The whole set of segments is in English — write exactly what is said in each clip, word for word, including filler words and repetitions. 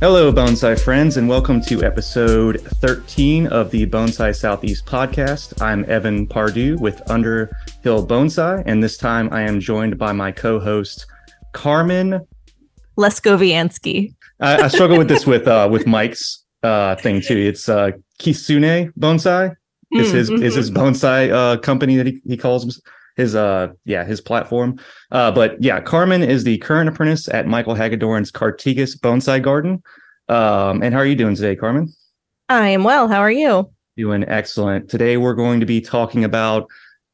Hello, bonsai friends, and welcome to episode thirteen of the Bonsai Southeast podcast. I'm Evan Pardue with Underhill Bonsai, and this time I am joined by my co-host, Carmen Leskoviansky. I, I struggle with this with uh, with Mike's uh, thing too. It's uh, Kitsune Bonsai. Is mm, his mm-hmm. is his bonsai uh, company that he, he calls his uh yeah his platform. Uh, but yeah, Carmen is the current apprentice at Michael Hagedorn's Cartigas Bonsai Garden. Um, and how are you doing today, Carmen? I am well. How are you? Doing excellent. Today we're going to be talking about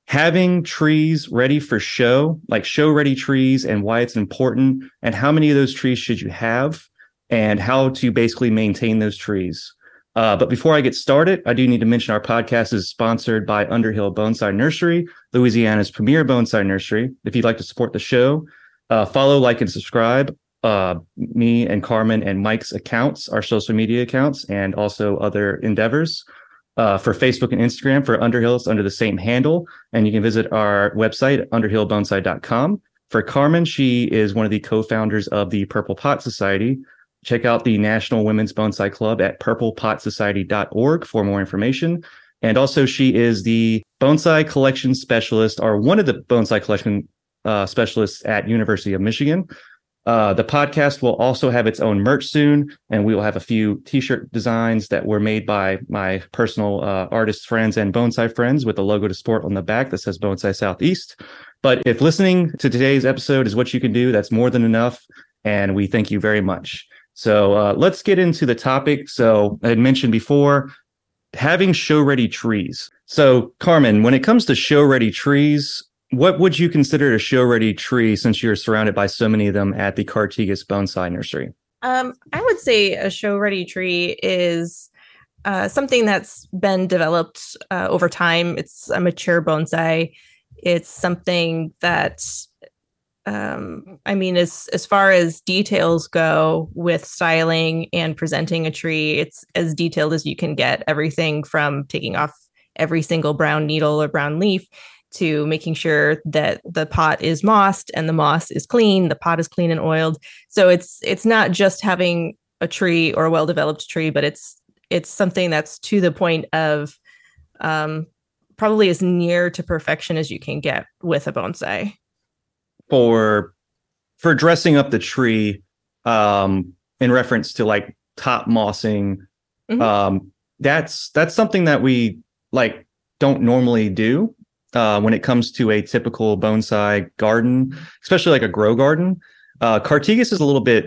having trees ready for show, like show ready trees, and why it's important, and how many of those trees should you have, and how to basically maintain those trees. Uh, but before I get started, I do need to mention our podcast is sponsored by Underhill Bonsai Nursery, Louisiana's premier bonsai nursery. If you'd like to support the show, uh, follow, like, and subscribe uh, me and Carmen and Mike's accounts, our social media accounts, and also other endeavors. Uh, for Facebook and Instagram, for Underhill, it's under the same handle. And you can visit our website at underhill bonsai dot com. For Carmen, she is one of the co-founders of the Purple Pot Society. Check out the National Women's Bonsai Club at purple pot society dot org for more information. And also, she is the bonsai collection specialist, or one of the bonsai collection uh, specialists at University of Michigan. Uh, the podcast will also have its own merch soon, and we will have a few T-shirt designs that were made by my personal uh, artist friends and bonsai friends, with a logo to sport on the back that says Bonsai Southeast. But if listening to today's episode is what you can do, that's more than enough, and we thank you very much. So uh, let's get into the topic. So I had mentioned before, having show-ready trees. So Carmen, when it comes to show-ready trees, what would you consider a show-ready tree, since you're surrounded by so many of them at the Cartigas Bonsai Nursery? Um, I would say a show-ready tree is uh, something that's been developed uh, over time. It's a mature bonsai. It's something that Um, I mean, as as far as details go with styling and presenting a tree, it's as detailed as you can get. Everything from taking off every single brown needle or brown leaf to making sure that the pot is mossed and the moss is clean, the pot is clean and oiled. So it's it's not just having a tree or a well-developed tree, but it's it's something that's to the point of um, probably as near to perfection as you can get with a bonsai. For for dressing up the tree, um, in reference to like top mossing, mm-hmm. um, that's that's something that we like don't normally do uh, when it comes to a typical bonsai garden, especially like a grow garden. Uh, Cartigas is a little bit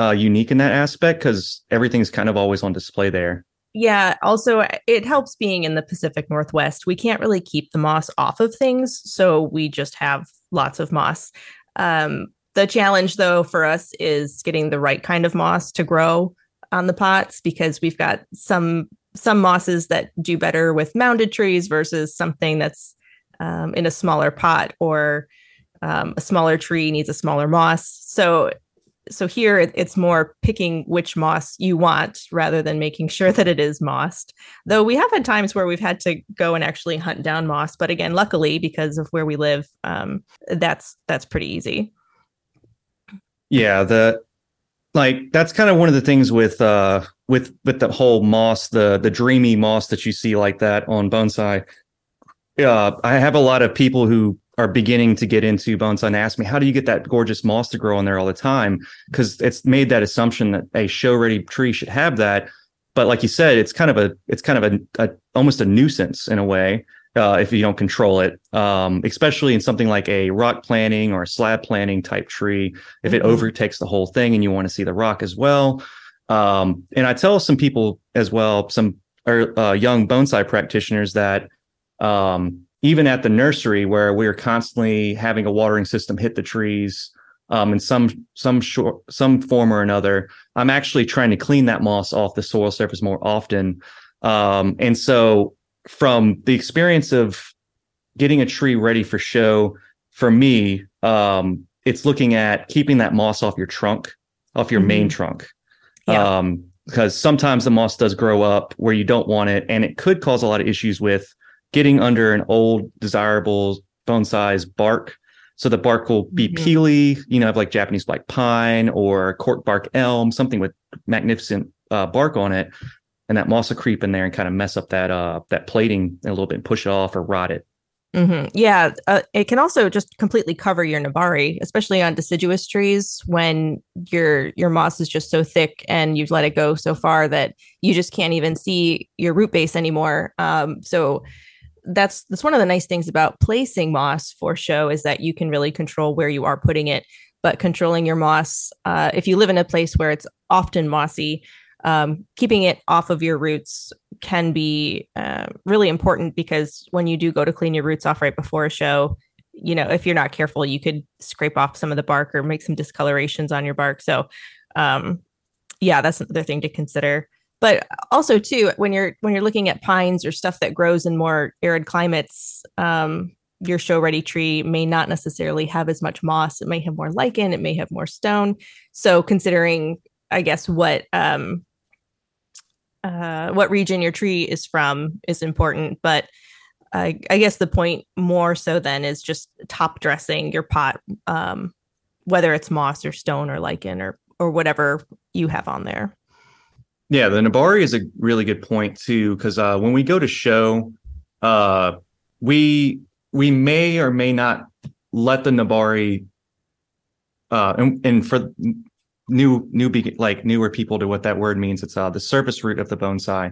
uh, unique in that aspect because everything's kind of always on display there. Yeah. Also, it helps being in the Pacific Northwest. We can't really keep the moss off of things, so we just have lots of moss. Um, the challenge, though, for us is getting the right kind of moss to grow on the pots, because we've got some some mosses that do better with mounded trees versus something that's um, in a smaller pot, or um, a smaller tree needs a smaller moss. So so here it, it's more picking which moss you want rather than making sure that it is mossed. Though we have had times where we've had to go and actually hunt down moss. But again, luckily, because of where we live, um, that's that's pretty easy. Yeah, the like that's kind of one of the things with uh, with with the whole moss, the the dreamy moss that you see like that on bonsai. Uh, I have a lot of people who are beginning to get into bonsai and ask me, how do you get that gorgeous moss to grow on there all the time? Because it's made that assumption that a show-ready tree should have that. But like you said, it's kind of a it's kind of a, a almost a nuisance in a way uh, if you don't control it, um, especially in something like a rock planting or a slab planting type tree. If mm-hmm. it overtakes the whole thing and you want to see the rock as well. Um, and I tell some people as well, some uh, young bonsai practitioners that um, even at the nursery, where we're constantly having a watering system hit the trees um, in some some short, some form or another, I'm actually trying to clean that moss off the soil surface more often. Um, and so from the experience of getting a tree ready for show, for me, um, it's looking at keeping that moss off your trunk, off your mm-hmm. main trunk. Yeah. Um, because sometimes the moss does grow up where you don't want it, and it could cause a lot of issues with getting under an old desirable bonsai's bark, So the bark will be mm-hmm. peely, you know, have like Japanese black pine or cork bark elm, something with magnificent uh, bark on it. And that moss will creep in there and kind of mess up that uh, that plating a little bit and push it off or rot it. Mm-hmm. Yeah, uh, it can also just completely cover your nabari, especially on deciduous trees when your your moss is just so thick and you've let it go so far that you just can't even see your root base anymore. Um, so that's that's one of the nice things about placing moss for show is that you can really control where you are putting it. But controlling your moss, uh, if you live in a place where it's often mossy, Um, keeping it off of your roots can be uh, really important, because when you do go to clean your roots off right before a show, you know, if you're not careful, you could scrape off some of the bark or make some discolorations on your bark. So, um, yeah, that's another thing to consider. But also, too, when you're when you're looking at pines or stuff that grows in more arid climates, um, your show-ready tree may not necessarily have as much moss. It may have more lichen. It may have more stone. So, considering, I guess, what um, Uh, what region your tree is from is important, but uh, I guess the point more so then is just top dressing your pot, um, whether it's moss or stone or lichen or or whatever you have on there. Yeah, the nabari is a really good point too, because uh, when we go to show, uh, we we may or may not let the nabari, uh, and, and for. New, new, like newer people to what that word means. It's uh, the surface root of the bonsai.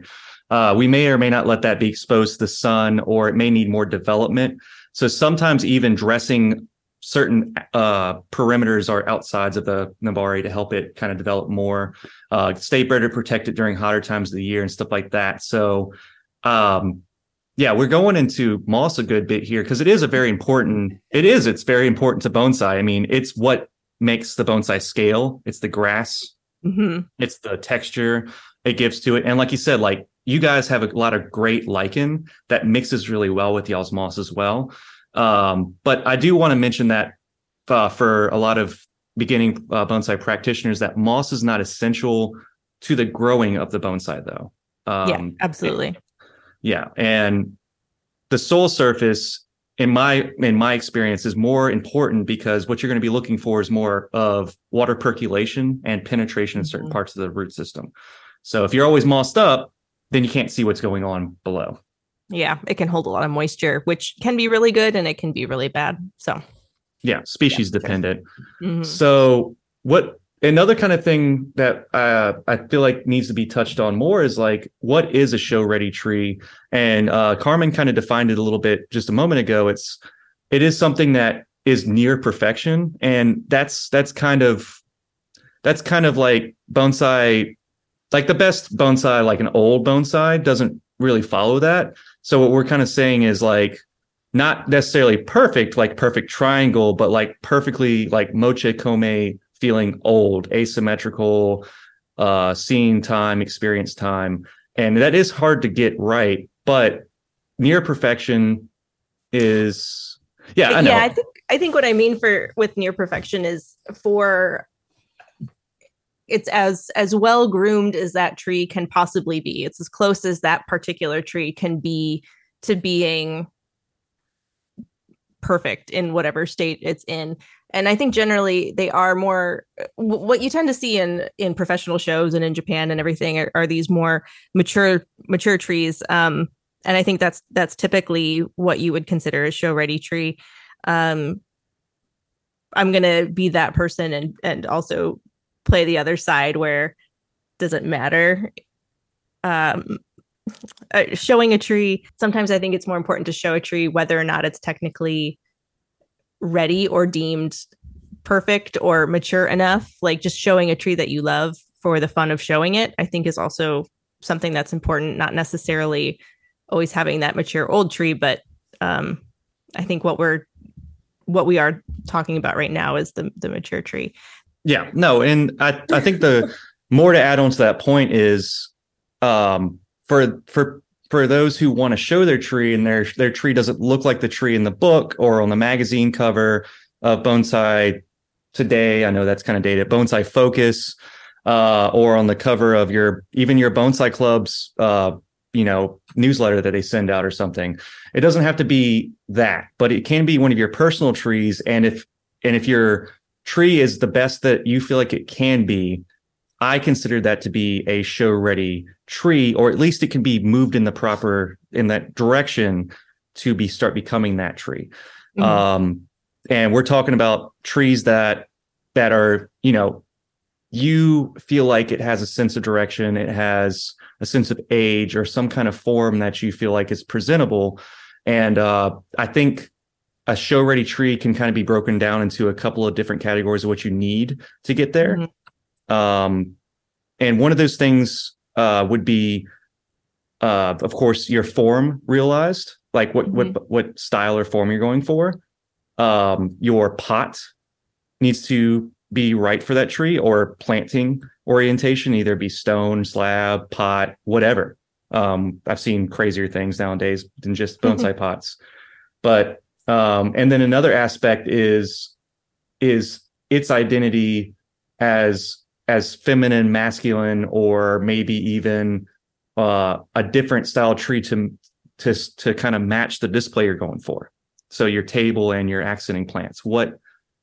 Uh, we may or may not let that be exposed to the sun, or it may need more development. So sometimes even dressing certain uh, perimeters or outsides of the nabari to help it kind of develop more, uh, stay better protected during hotter times of the year and stuff like that. So, um, yeah, we're going into moss a good bit here because it is a very important. It is. It's very important to bonsai. I mean, it's what makes the bonsai scale. It's the grass. Mm-hmm. It's the texture it gives to it. And like you said, like you guys have a lot of great lichen that mixes really well with y'all's moss as well. Um, but I do want to mention that uh, for a lot of beginning uh, bonsai practitioners, that moss is not essential to the growing of the bonsai though. Um, yeah, absolutely. It, yeah. And the soil surface In my in my experience is more important, because what you're going to be looking for is more of water percolation and penetration in certain mm-hmm. parts of the root system. So if you're always mossed up, then you can't see what's going on below. Yeah, it can hold a lot of moisture, which can be really good and it can be really bad. So yeah, species yeah, dependent. Mm-hmm. So what another kind of thing that uh, I feel like needs to be touched on more is like, what is a show ready tree? And uh, Carmen kind of defined it a little bit just a moment ago. It's it is something that is near perfection, and that's that's kind of that's kind of like bonsai, like the best bonsai, like an old bonsai doesn't really follow that. So what we're kind of saying is like not necessarily perfect, like perfect triangle, but like perfectly like moche come feeling old, asymmetrical, uh, seeing time, experience time. And that is hard to get right, but near perfection is, yeah, I know. Yeah, I think, I think what I mean for with near perfection is for it's as, as well groomed as that tree can possibly be. It's as close as that particular tree can be to being perfect in whatever state it's in. And I think generally they are more w- what you tend to see in, in professional shows and in Japan and everything are, are these more mature, mature trees. Um, and I think that's, that's typically what you would consider a show ready tree. Um, I'm going to be that person and, and also play the other side where does it matter? Um, uh, showing a tree. Sometimes I think it's more important to show a tree, whether or not it's technically ready or deemed perfect or mature enough. Like just showing a tree that you love for the fun of showing it, I think is also something that's important, not necessarily always having that mature old tree. But um, I think what we're what we are talking about right now is the the mature tree. Yeah, no. And I, I think the more to add on to that point is um, for for For those who want to show their tree and their their tree doesn't look like the tree in the book or on the magazine cover of Bonsai Today, I know that's kind of dated, Bonsai Focus, uh, or on the cover of your even your Bonsai Club's uh, you know, newsletter that they send out or something. It doesn't have to be that, but it can be one of your personal trees. And if, and if your tree is the best that you feel like it can be, I consider that to be a show ready tree, or at least it can be moved in the proper, in that direction to be start becoming that tree. Mm-hmm. Um, and we're talking about trees that, that are, you know, you feel like it has a sense of direction, it has a sense of age, or some kind of form that you feel like is presentable. And uh, I think a show ready tree can kind of be broken down into a couple of different categories of what you need to get there. Mm-hmm. Um, and one of those things uh, would be, uh, of course, your form realized, like what, mm-hmm. what, what style or form you're going for. Um, your pot needs to be right for that tree, or planting orientation, either be stone, slab, pot, whatever. Um, I've seen crazier things nowadays than just bonsai pots. But um, and then another aspect is is its identity as as feminine, masculine, or maybe even uh, a different style tree to to to kind of match the display you're going for. So your table and your accenting plants. What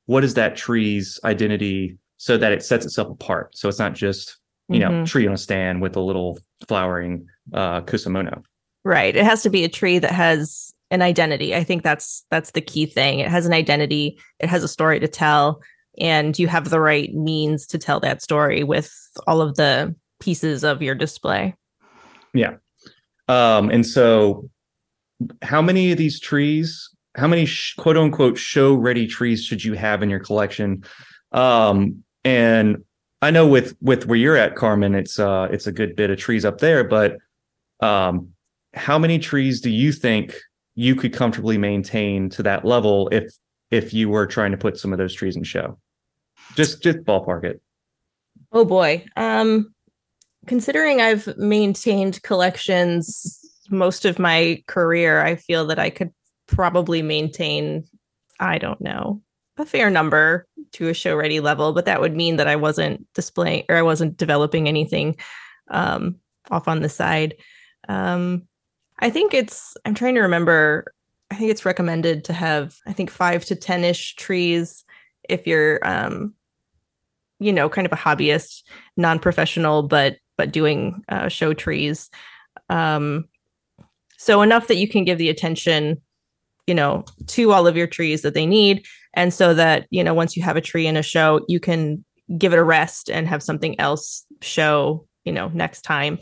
What is that tree's identity so that it sets itself apart? So it's not just, you know, mm-hmm. tree on a stand with a little flowering uh, kusumono. Right. It has to be a tree that has an identity. I think that's that's the key thing. It has an identity. It has a story to tell. And you have the right means to tell that story with all of the pieces of your display. Yeah. Um, and so how many of these trees... How many sh- quote unquote show ready trees should you have in your collection? Um, and I know with with where you're at, Carmen, it's uh, it's a good bit of trees up there. But um, how many trees do you think you could comfortably maintain to that level if if you were trying to put some of those trees in show? Just just ballpark it. Oh boy! Um, considering I've maintained collections most of my career, I feel that I could probably maintain, I don't know, a fair number to a show ready level, but that would mean that I wasn't displaying or I wasn't developing anything um, off on the side. Um, I think it's, I'm trying to remember, I think it's recommended to have, I think five to ten ish trees if you're, um, you know, kind of a hobbyist, non-professional, but, but doing uh, show trees. Um, so enough that you can give the attention, you know, to all of your trees that they need. And so that, you know, once you have a tree in a show, you can give it a rest and have something else show, you know, next time.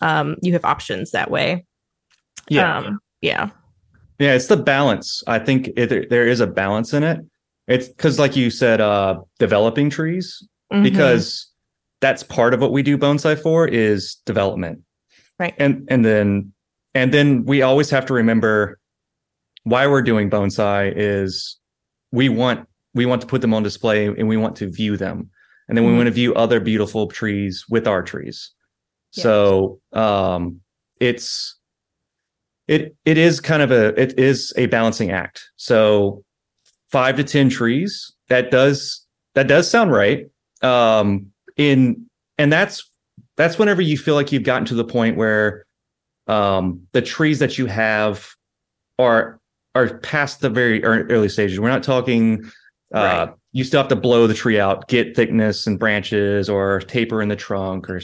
Um, you have options that way. Yeah. Um, yeah. Yeah. It's the balance. I think it, there is a balance in it. It's because, like you said, uh, developing trees, mm-hmm. because that's part of what we do bonsai for, is development. Right. And, and then, and then we always have to remember why we're doing bonsai is we want we want to put them on display, and we want to view them, and then we mm-hmm. want to view other beautiful trees with our trees. Yeah. So um, it's it it is kind of a it is a balancing act. So five to ten trees, that does that does sound right. Um, in and that's that's whenever you feel like you've gotten to the point where um, the trees that you have are are past the very early stages. We're not talking, uh, right. you still have to blow the tree out, get thickness and branches, or taper in the trunk, or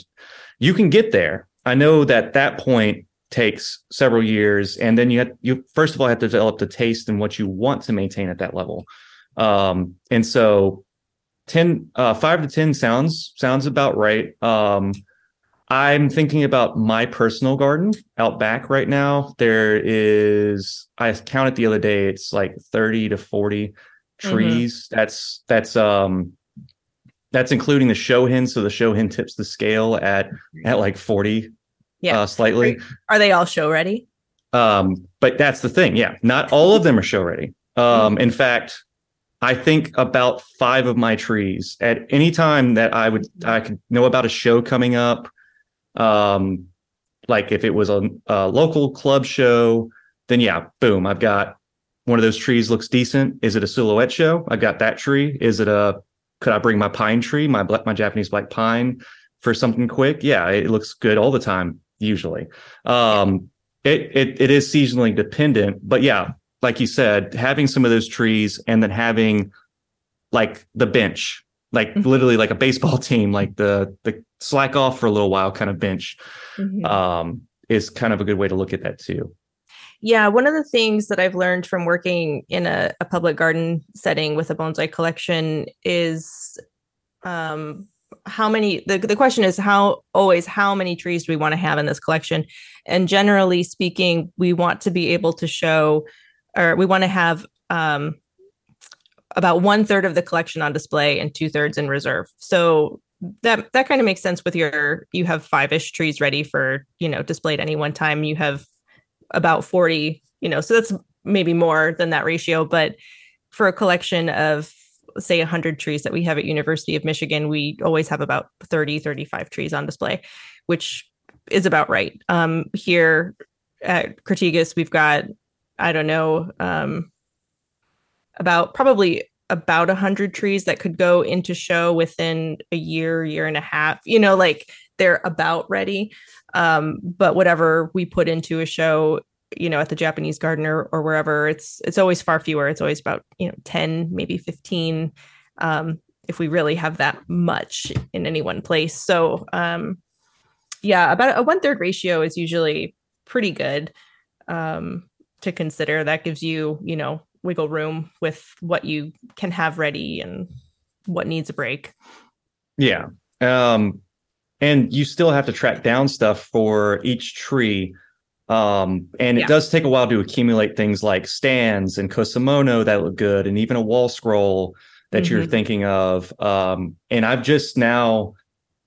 you can get there. I know that that point takes several years. And then you have, you first of all have to develop the taste and what you want to maintain at that level. Um, and so ten, uh, five to ten sounds, sounds about right. Um, I'm thinking about my personal garden out back right now. There is, I counted the other day, it's like thirty to forty trees. Mm-hmm. That's, that's, um, that's including the show hen. So the show hen tips the scale at, at like forty, yeah, uh, slightly. Are they all show ready? Um, but that's the thing. Yeah. Not all of them are show ready. Um, mm-hmm. In fact, I think about five of my trees at any time that I would, I could know about a show coming up. Um, like if it was a, a local club show, then yeah, boom, I've got one of those trees looks decent. Is it a silhouette show? I've got that tree. Is it a, could I bring my pine tree, my black, my Japanese black pine for something quick? Yeah, it looks good all the time. usually. Um, it, it it is seasonally dependent, but yeah, like you said, having some of those trees and then having like the bench, like mm-hmm. literally like a baseball team, like the the slack off for a little while kind of bench, mm-hmm. um, is kind of a good way to look at that too. Yeah, one of the things that I've learned from working in a, a public garden setting with a bonsai collection is um, how many, the, the question is how always, how many trees do we want to have in this collection? And generally speaking, we want to be able to show, or we want to have um, about one third of the collection on display and two thirds in reserve. So that that kind of makes sense with your, you have five-ish trees ready for, you know, displayed any one time. You have about forty, you know, so that's maybe more than that ratio. But for a collection of, say, one hundred trees that we have at University of Michigan, we always have about thirty, thirty-five trees on display, which is about right. Um, here at Cartigas, we've got, I don't know, um, about probably about one hundred trees that could go into show within a year, year and a half, you know, like they're about ready. Um, but whatever we put into a show, you know, at the Japanese garden or, or wherever, it's it's always far fewer. It's always about, you know, ten, maybe fifteen, um, if we really have that much in any one place. So, um, yeah, about a one third ratio is usually pretty good um, to consider. That gives you, you know, wiggle room with what you can have ready and what needs a break. Yeah. Um And you still have to track down stuff for each tree. Um, and yeah. It does take a while to accumulate things like stands and kosomono that look good, and even a wall scroll that mm-hmm. you're thinking of. Um, and I've just now,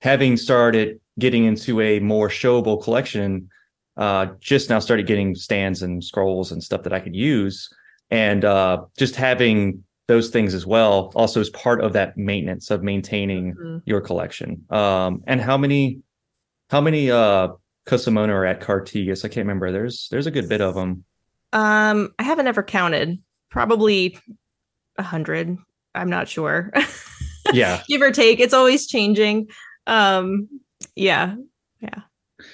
having started getting into a more showable collection, uh, just now started getting stands and scrolls and stuff that I could use. And uh, just having those things as well also is part of that maintenance of maintaining mm-hmm. your collection. Um, and how many, how many uh, Kusumono are at Cartigas? I can't remember. There's, there's a good bit of them. Um, I haven't ever counted, probably a hundred. I'm not sure. Yeah. Give or take. It's always changing. Um, yeah. Yeah.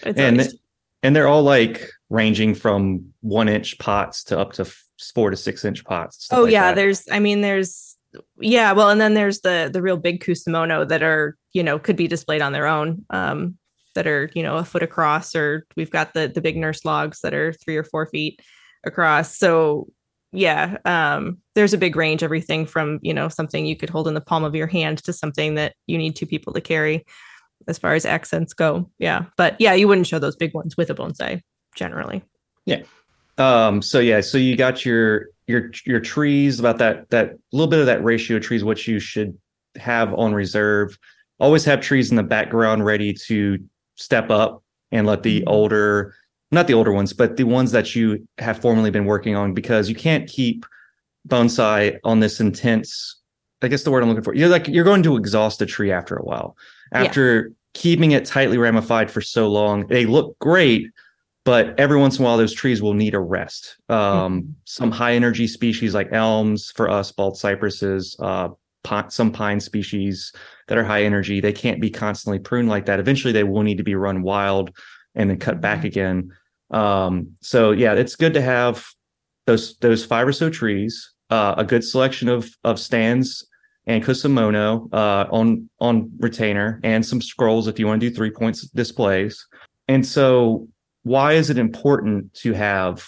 It's and, always- and they're all like ranging from one inch pots to up to four to six inch pots. Oh like yeah. That. There's, I mean, there's, yeah. Well, and then there's the, the real big kusumono that are, you know, could be displayed on their own, um, that are, you know, a foot across, or we've got the, the big nurse logs that are three or four feet across. So yeah, um, there's a big range, everything from, you know, something you could hold in the palm of your hand to something that you need two people to carry as far as accents go. Yeah. But yeah, you wouldn't show those big ones with a bonsai generally. Yeah. Um, so yeah, so you got your, your, your trees, about that, that little bit of that ratio of trees, what you should have on reserve. Always have trees in the background ready to step up and let the older, not the older ones, but the ones that you have formerly been working on, because you can't keep bonsai on this intense, I guess the word I'm looking for, you're like, you're going to exhaust a tree after a while, after yeah. keeping it tightly ramified for so long. They look great, but every once in a while, those trees will need a rest. Um, mm-hmm. Some high energy species like elms for us, bald cypresses, uh, pine, some pine species that are high energy, they can't be constantly pruned like that. Eventually, they will need to be run wild and then cut back mm-hmm. again. Um, so yeah, it's good to have those those five or so trees, uh, a good selection of of stands and kusumono uh, on on retainer, and some scrolls if you want to do three points displays. And so, why is it important to have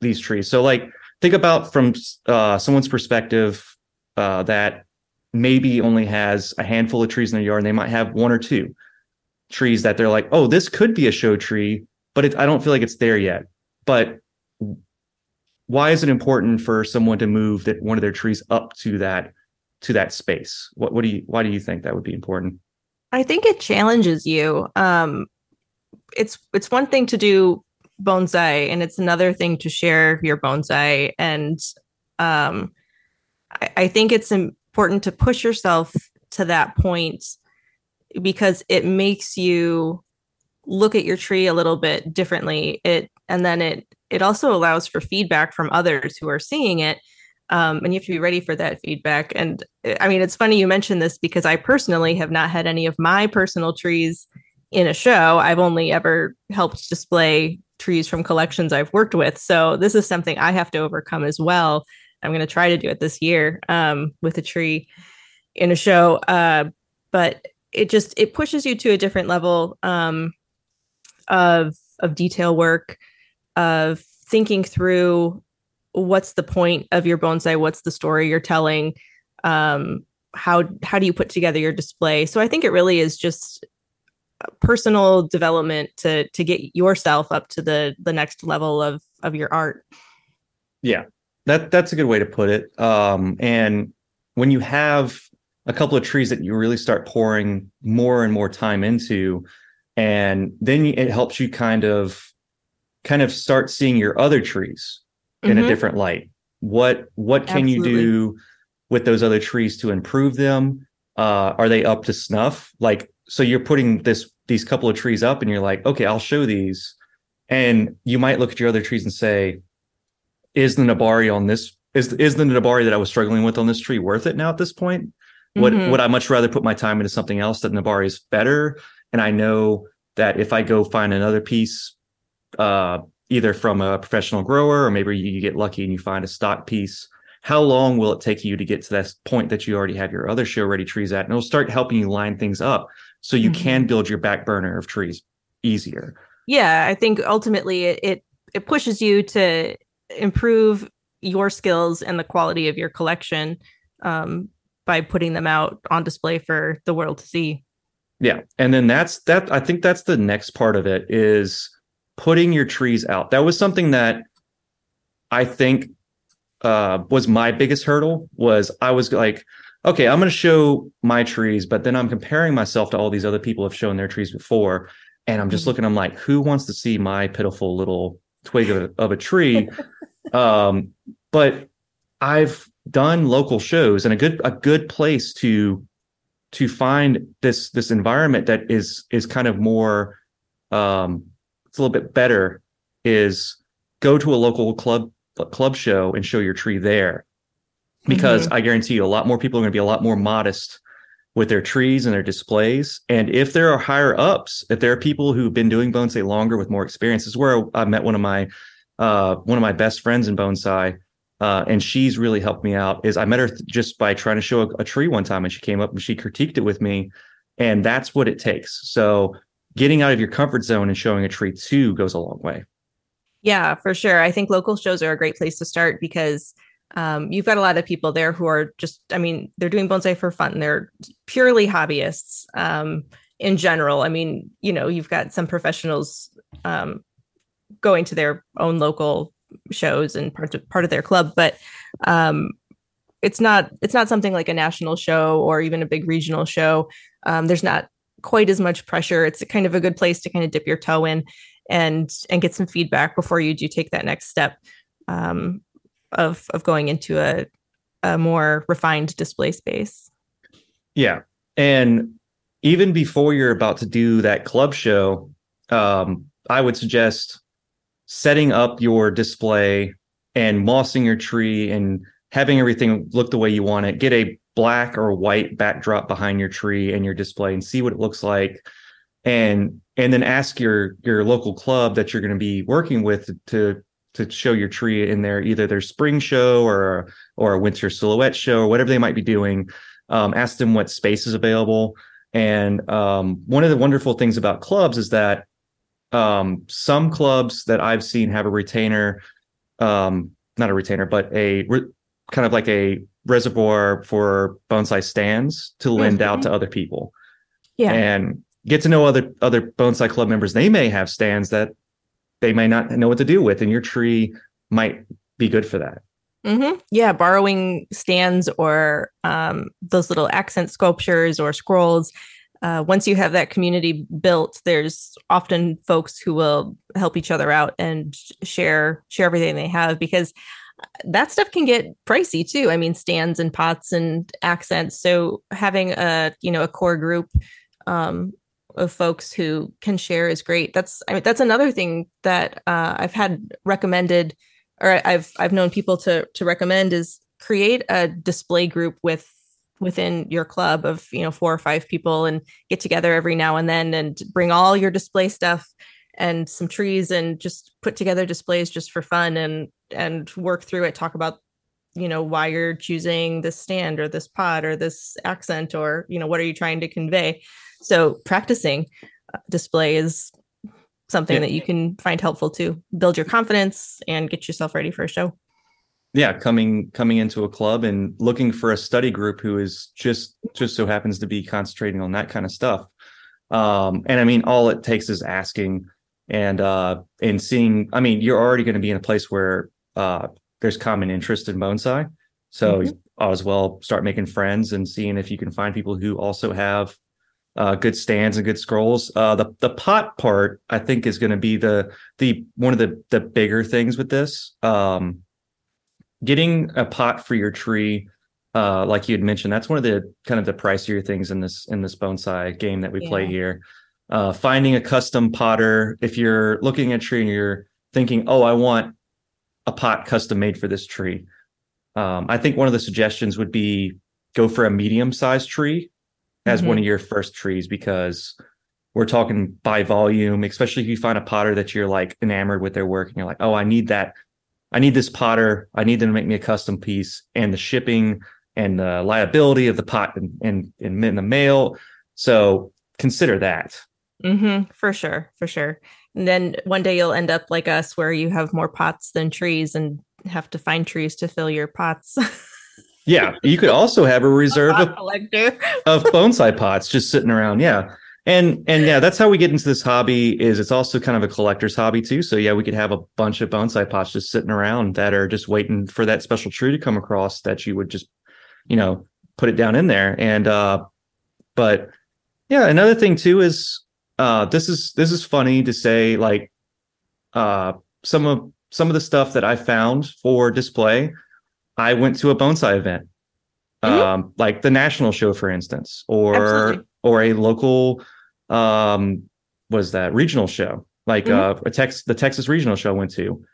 these trees? So like, think about from uh, someone's perspective uh, that maybe only has a handful of trees in their yard, and they might have one or two trees that they're like, oh, this could be a show tree, but it, I don't feel like it's there yet. But why is it important for someone to move that one of their trees up to that, to that space? What, what do you, why do you think that would be important? I think it challenges you. Um, It's it's one thing to do bonsai, and it's another thing to share your bonsai. And um, I, I think it's important to push yourself to that point, because it makes you look at your tree a little bit differently. It and then it it also allows for feedback from others who are seeing it, um, and you have to be ready for that feedback. And I mean, it's funny you mentioned this, because I personally have not had any of my personal trees in a show. I've only ever helped display trees from collections I've worked with. So this is something I have to overcome as well. I'm going to try to do it this year um, with a tree in a show. Uh, but it just, it pushes you to a different level um, of, of detail work, of thinking through what's the point of your bonsai, what's the story you're telling, um, how, how do you put together your display? So I think it really is just personal development to, to get yourself up to the, the next level of, of your art. Yeah, that that's a good way to put it. Um, and when you have a couple of trees that you really start pouring more and more time into, and then it helps you kind of, kind of start seeing your other trees in mm-hmm. a different light. What, what can Absolutely. you do with those other trees to improve them? Uh, are they up to snuff? Like, so you're putting this, these couple of trees up and you're like, okay, I'll show these. And you might look at your other trees and say, is the nabari on this, is, is the nabari that I was struggling with on this tree worth it now at this point? Would, mm-hmm. would I much rather put my time into something else that nabari is better? And I know that if I go find another piece, uh, either from a professional grower, or maybe you get lucky and you find a stock piece, how long will it take you to get to that point that you already have your other show ready trees at? And it'll start helping you line things up so you mm-hmm. can build your back burner of trees easier. Yeah, I think ultimately it, it it pushes you to improve your skills and the quality of your collection um, by putting them out on display for the world to see. Yeah. And then that's that. I think that's the next part of it is putting your trees out. That was something that I think uh, was my biggest hurdle. Was I was like, okay, I'm going to show my trees, but then I'm comparing myself to all these other people who have shown their trees before. And I'm just looking, I'm like, who wants to see my pitiful little twig of a, of a tree? um, but I've done local shows, and a good, a good place to, to find this, this environment that is, is kind of more, um, a little bit better, is go to a local club club show and show your tree there, because mm-hmm. I guarantee you a lot more people are going to be a lot more modest with their trees and their displays. And if there are higher ups, if there are people who've been doing bonsai longer with more experience, this is where I met one of my uh one of my best friends in bonsai, uh and she's really helped me out. Is I met her th- just by trying to show a, a tree one time, and she came up and she critiqued it with me, and that's what it takes. So getting out of your comfort zone and showing a tree too goes a long way. Yeah, for sure. I think local shows are a great place to start, because um, you've got a lot of people there who are just, I mean, they're doing bonsai for fun. They're purely hobbyists um, in general. I mean, you know, you've got some professionals um, going to their own local shows and part of, part of their club, but um, it's not, it's not something like a national show or even a big regional show. Um, there's not quite as much pressure. It's kind of a good place to kind of dip your toe in and and get some feedback before you do take that next step um, of of going into a, a more refined display space. Yeah. And even before you're about to do that club show, um, I would suggest setting up your display and mossing your tree and having everything look the way you want it. Get a black or white backdrop behind your tree and your display and see what it looks like. And and then ask your your local club that you're going to be working with to to show your tree in their, either their spring show or or a winter silhouette show or whatever they might be doing. Um, ask them what space is available. And um, one of the wonderful things about clubs is that um, some clubs that I've seen have a retainer, um, not a retainer, but a re- kind of like a reservoir for bonsai stands to lend mm-hmm. out to other people. Yeah. And get to know other other bonsai club members. They may have stands that they may not know what to do with, and your tree might be good for that. Mm-hmm. Yeah, borrowing stands or um, those little accent sculptures or scrolls. Uh, once you have that community built, there's often folks who will help each other out and share share everything they have, because that stuff can get pricey too. I mean, stands and pots and accents. So having a, you know, a core group um, of folks who can share is great. That's, I mean, that's another thing that uh, I've had recommended, or I've, I've known people to, to recommend, is create a display group with within your club of, you know, four or five people and get together every now and then and bring all your display stuff and some trees and just put together displays just for fun and, and work through it. Talk about, you know, why you're choosing this stand or this pot or this accent or, you know, what are you trying to convey? So practicing display is something yeah. that you can find helpful to build your confidence and get yourself ready for a show. Yeah, coming coming into a club and looking for a study group who is just just so happens to be concentrating on that kind of stuff. Um, and I mean, all it takes is asking and uh, and seeing. I mean, you're already going to be in a place where uh, there's common interest in bonsai, so mm-hmm. I'll as well start making friends and seeing if you can find people who also have uh, good stands and good scrolls. Uh, the the pot part, I think, is going to be the the one of the the bigger things with this. Um, Getting a pot for your tree, uh, like you had mentioned, that's one of the kind of the pricier things in this in this bonsai game that we yeah. play here. Uh, finding a custom potter. If you're looking at a tree and you're thinking, oh, I want a pot custom made for this tree. Um, I think one of the suggestions would be go for a medium-sized tree as mm-hmm. one of your first trees, because we're talking by volume, especially if you find a potter that you're like enamored with their work and you're like, oh, I need that. I need this potter. I need them to make me a custom piece, and the shipping and the liability of the pot and and, and in the mail. So consider that. Mm-hmm. For sure. For sure. And then one day you'll end up like us where you have more pots than trees and have to find trees to fill your pots. Yeah. You could also have a reserve a of, of bonsai pots just sitting around. Yeah. And and yeah, that's how we get into this hobby. Is it's also kind of a collector's hobby too. So yeah, we could have a bunch of bonsai pots just sitting around that are just waiting for that special tree to come across that you would just, you know, put it down in there. And uh, but yeah, another thing too is uh, this is this is funny to say. Like uh, some of some of the stuff that I found for display, I went to a bonsai event, mm-hmm. um, like the national show, for instance, or Absolutely. or a local. Um, was that regional show like mm-hmm. uh, a Tex the Texas regional show I went to,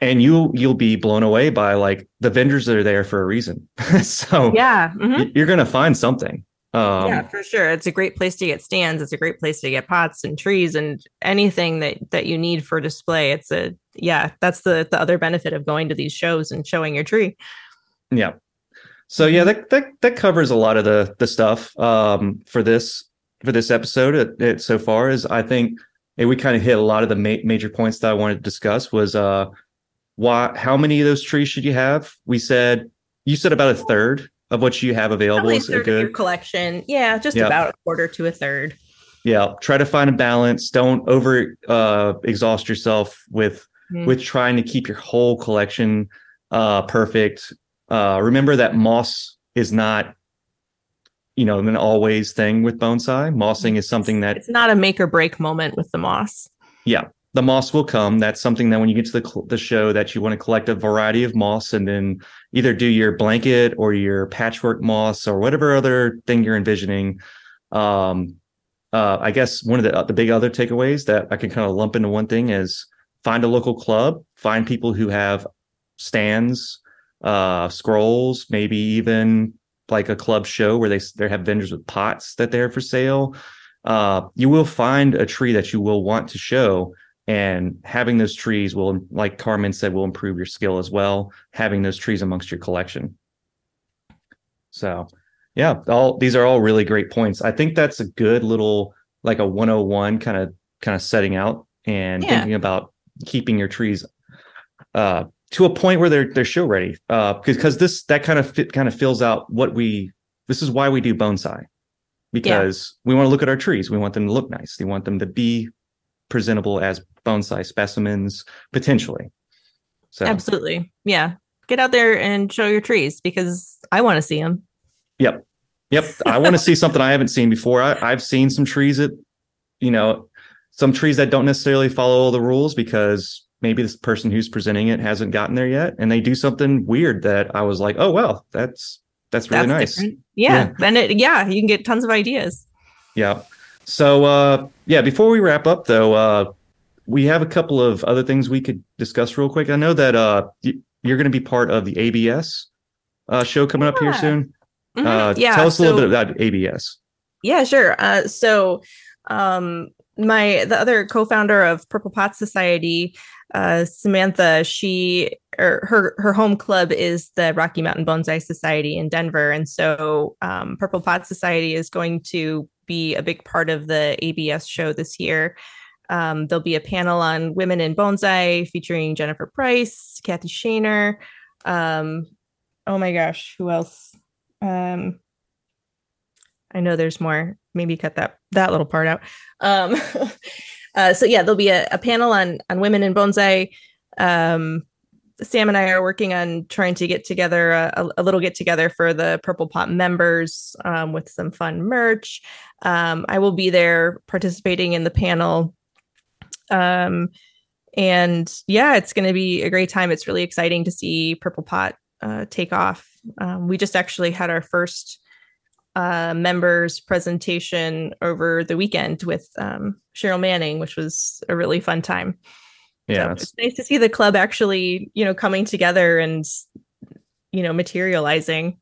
and you you'll be blown away by like the vendors that are there for a reason. So yeah, mm-hmm. you're gonna find something. Um, yeah, for sure. It's a great place to get stands. It's a great place to get pots and trees and anything that that you need for display. It's a yeah. That's the the other benefit of going to these shows and showing your tree. Yeah. So yeah, that that that covers a lot of the the stuff um, for this. For this episode, it, it so far is I think it, we kind of hit a lot of the ma- major points that I wanted to discuss. Was uh, why? How many of those trees should you have? We said you said about a third of what you have available is a good collection. Yeah, just yep. about a quarter to a third. Yeah, try to find a balance. Don't over uh, exhaust yourself with mm-hmm. with trying to keep your whole collection uh, perfect. Uh, remember that moss is not. You know, an always thing with bonsai. Mossing is something that it's not a make or break moment with the moss. Yeah, the moss will come. That's something that when you get to the the show that you want to collect a variety of moss and then either do your blanket or your patchwork moss or whatever other thing you're envisioning. Um, uh, I guess one of the, uh, the big other takeaways that I can kind of lump into one thing is find a local club, find people who have stands, uh, scrolls, maybe even like a club show where they they have vendors with pots that they're for sale. Uh, you will find a tree that you will want to show, and having those trees will, like Carmen said, will improve your skill as well, having those trees amongst your collection. So yeah, all these are all really great points. I think that's a good little, like a one oh one kind of kind of setting out and yeah. thinking about keeping your trees uh to a point where they're they're show ready, uh, because this that kind of fit, kind of fills out what we. This is why we do bonsai, because yeah. we want to look at our trees. We want them to look nice. We want them to be presentable as bonsai specimens potentially. So absolutely, yeah. Get out there and show your trees because I want to see them. Yep, yep. I want to see something I haven't seen before. I, I've seen some trees that, you know, some trees that don't necessarily follow all the rules because. Maybe this person who's presenting it hasn't gotten there yet, and they do something weird that I was like, "Oh well, that's that's really that's nice." Yeah. yeah, and it yeah, you can get tons of ideas. Yeah. So uh, yeah, before we wrap up though, uh, we have a couple of other things we could discuss real quick. I know that uh, you're going to be part of the A B S uh, show coming yeah. up here soon. Mm-hmm. Uh, yeah, tell us so, a little bit about A B S. Yeah, sure. Uh, so um, my the other co-founder of Purple Pot Society, uh, Samantha, she or her her home club is the Rocky Mountain Bonsai Society in Denver, and so um, Purple Pot Society is going to be a big part of the A B S show this year. Um, there'll be a panel on women in bonsai featuring Jennifer Price, Kathy Shaner. Um, oh my gosh, who else? Um, I know there's more. Maybe cut that that little part out. Um, uh, so yeah, there'll be a, a panel on on women in bonsai. Um, Sam and I are working on trying to get together a, a little get together for the Purple Pot members um, with some fun merch. Um, I will be there participating in the panel. Um, and yeah, it's going to be a great time. It's really exciting to see Purple Pot uh, take off. Um, we just actually had our first uh, members presentation over the weekend with um, Cheryl Manning, which was a really fun time. Yeah, so it's nice to see the club actually, you know, coming together and, you know, materializing.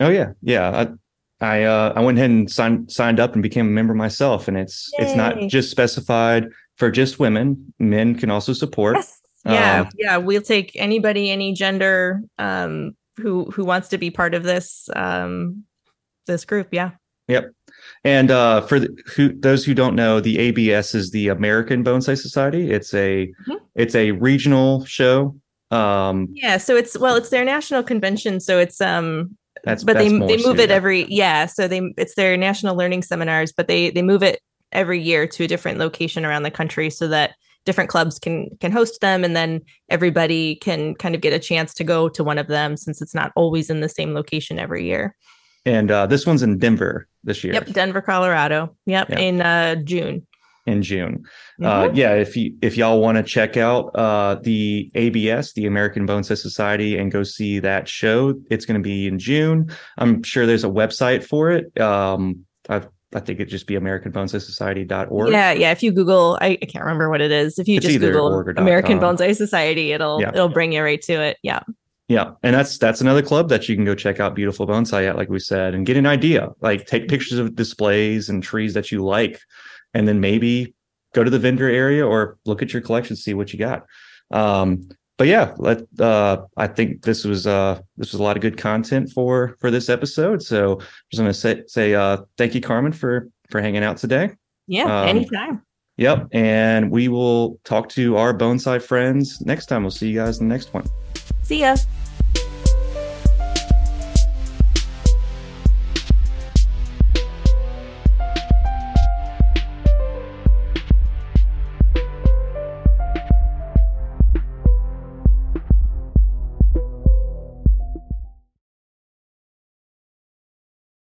Oh, yeah. Yeah. I I, uh, I went ahead and signed signed up and became a member myself. And it's Yay. It's not just specified for just women. Men can also support. Yes. Yeah. Um, yeah. We'll take anybody, any gender um, who who wants to be part of this um, this group. Yeah. Yep. And uh, for the, who, those who don't know, the A B S is the American Bonsai Society. It's a mm-hmm. it's a regional show. Um, yeah, so it's well, it's their national convention. So it's um, that's but that's they they move it that. every yeah. So they it's their national learning seminars, but they they move it every year to a different location around the country so that different clubs can can host them, and then everybody can kind of get a chance to go to one of them since it's not always in the same location every year. And uh, this one's in Denver this year. Yep, Denver, Colorado. Yep, yep. in uh, June. In June. Mm-hmm. Uh, yeah, if you if y'all want to check out uh, the A B S, the American Bonsai Society, and go see that show, it's going to be in June. I'm sure there's a website for it. Um, I've, I think it'd just be American Bonsai Society dot org. Yeah, yeah. If you Google, I, I can't remember what it is. If you it's just Google American Bonsai Society, it'll yeah. it'll bring you right to it. Yeah. Yeah. And that's that's another club that you can go check out beautiful bonsai at, like we said, and get an idea, like take pictures of displays and trees that you like, and then maybe go to the vendor area or look at your collection, see what you got. Um, but yeah, let uh, I think this was uh, this was a lot of good content for for this episode. So I'm just going to say, say uh, thank you, Carmen, for for hanging out today. Yeah, um, anytime. Yep. And we will talk to our bonsai friends next time. We'll see you guys in the next one. See ya.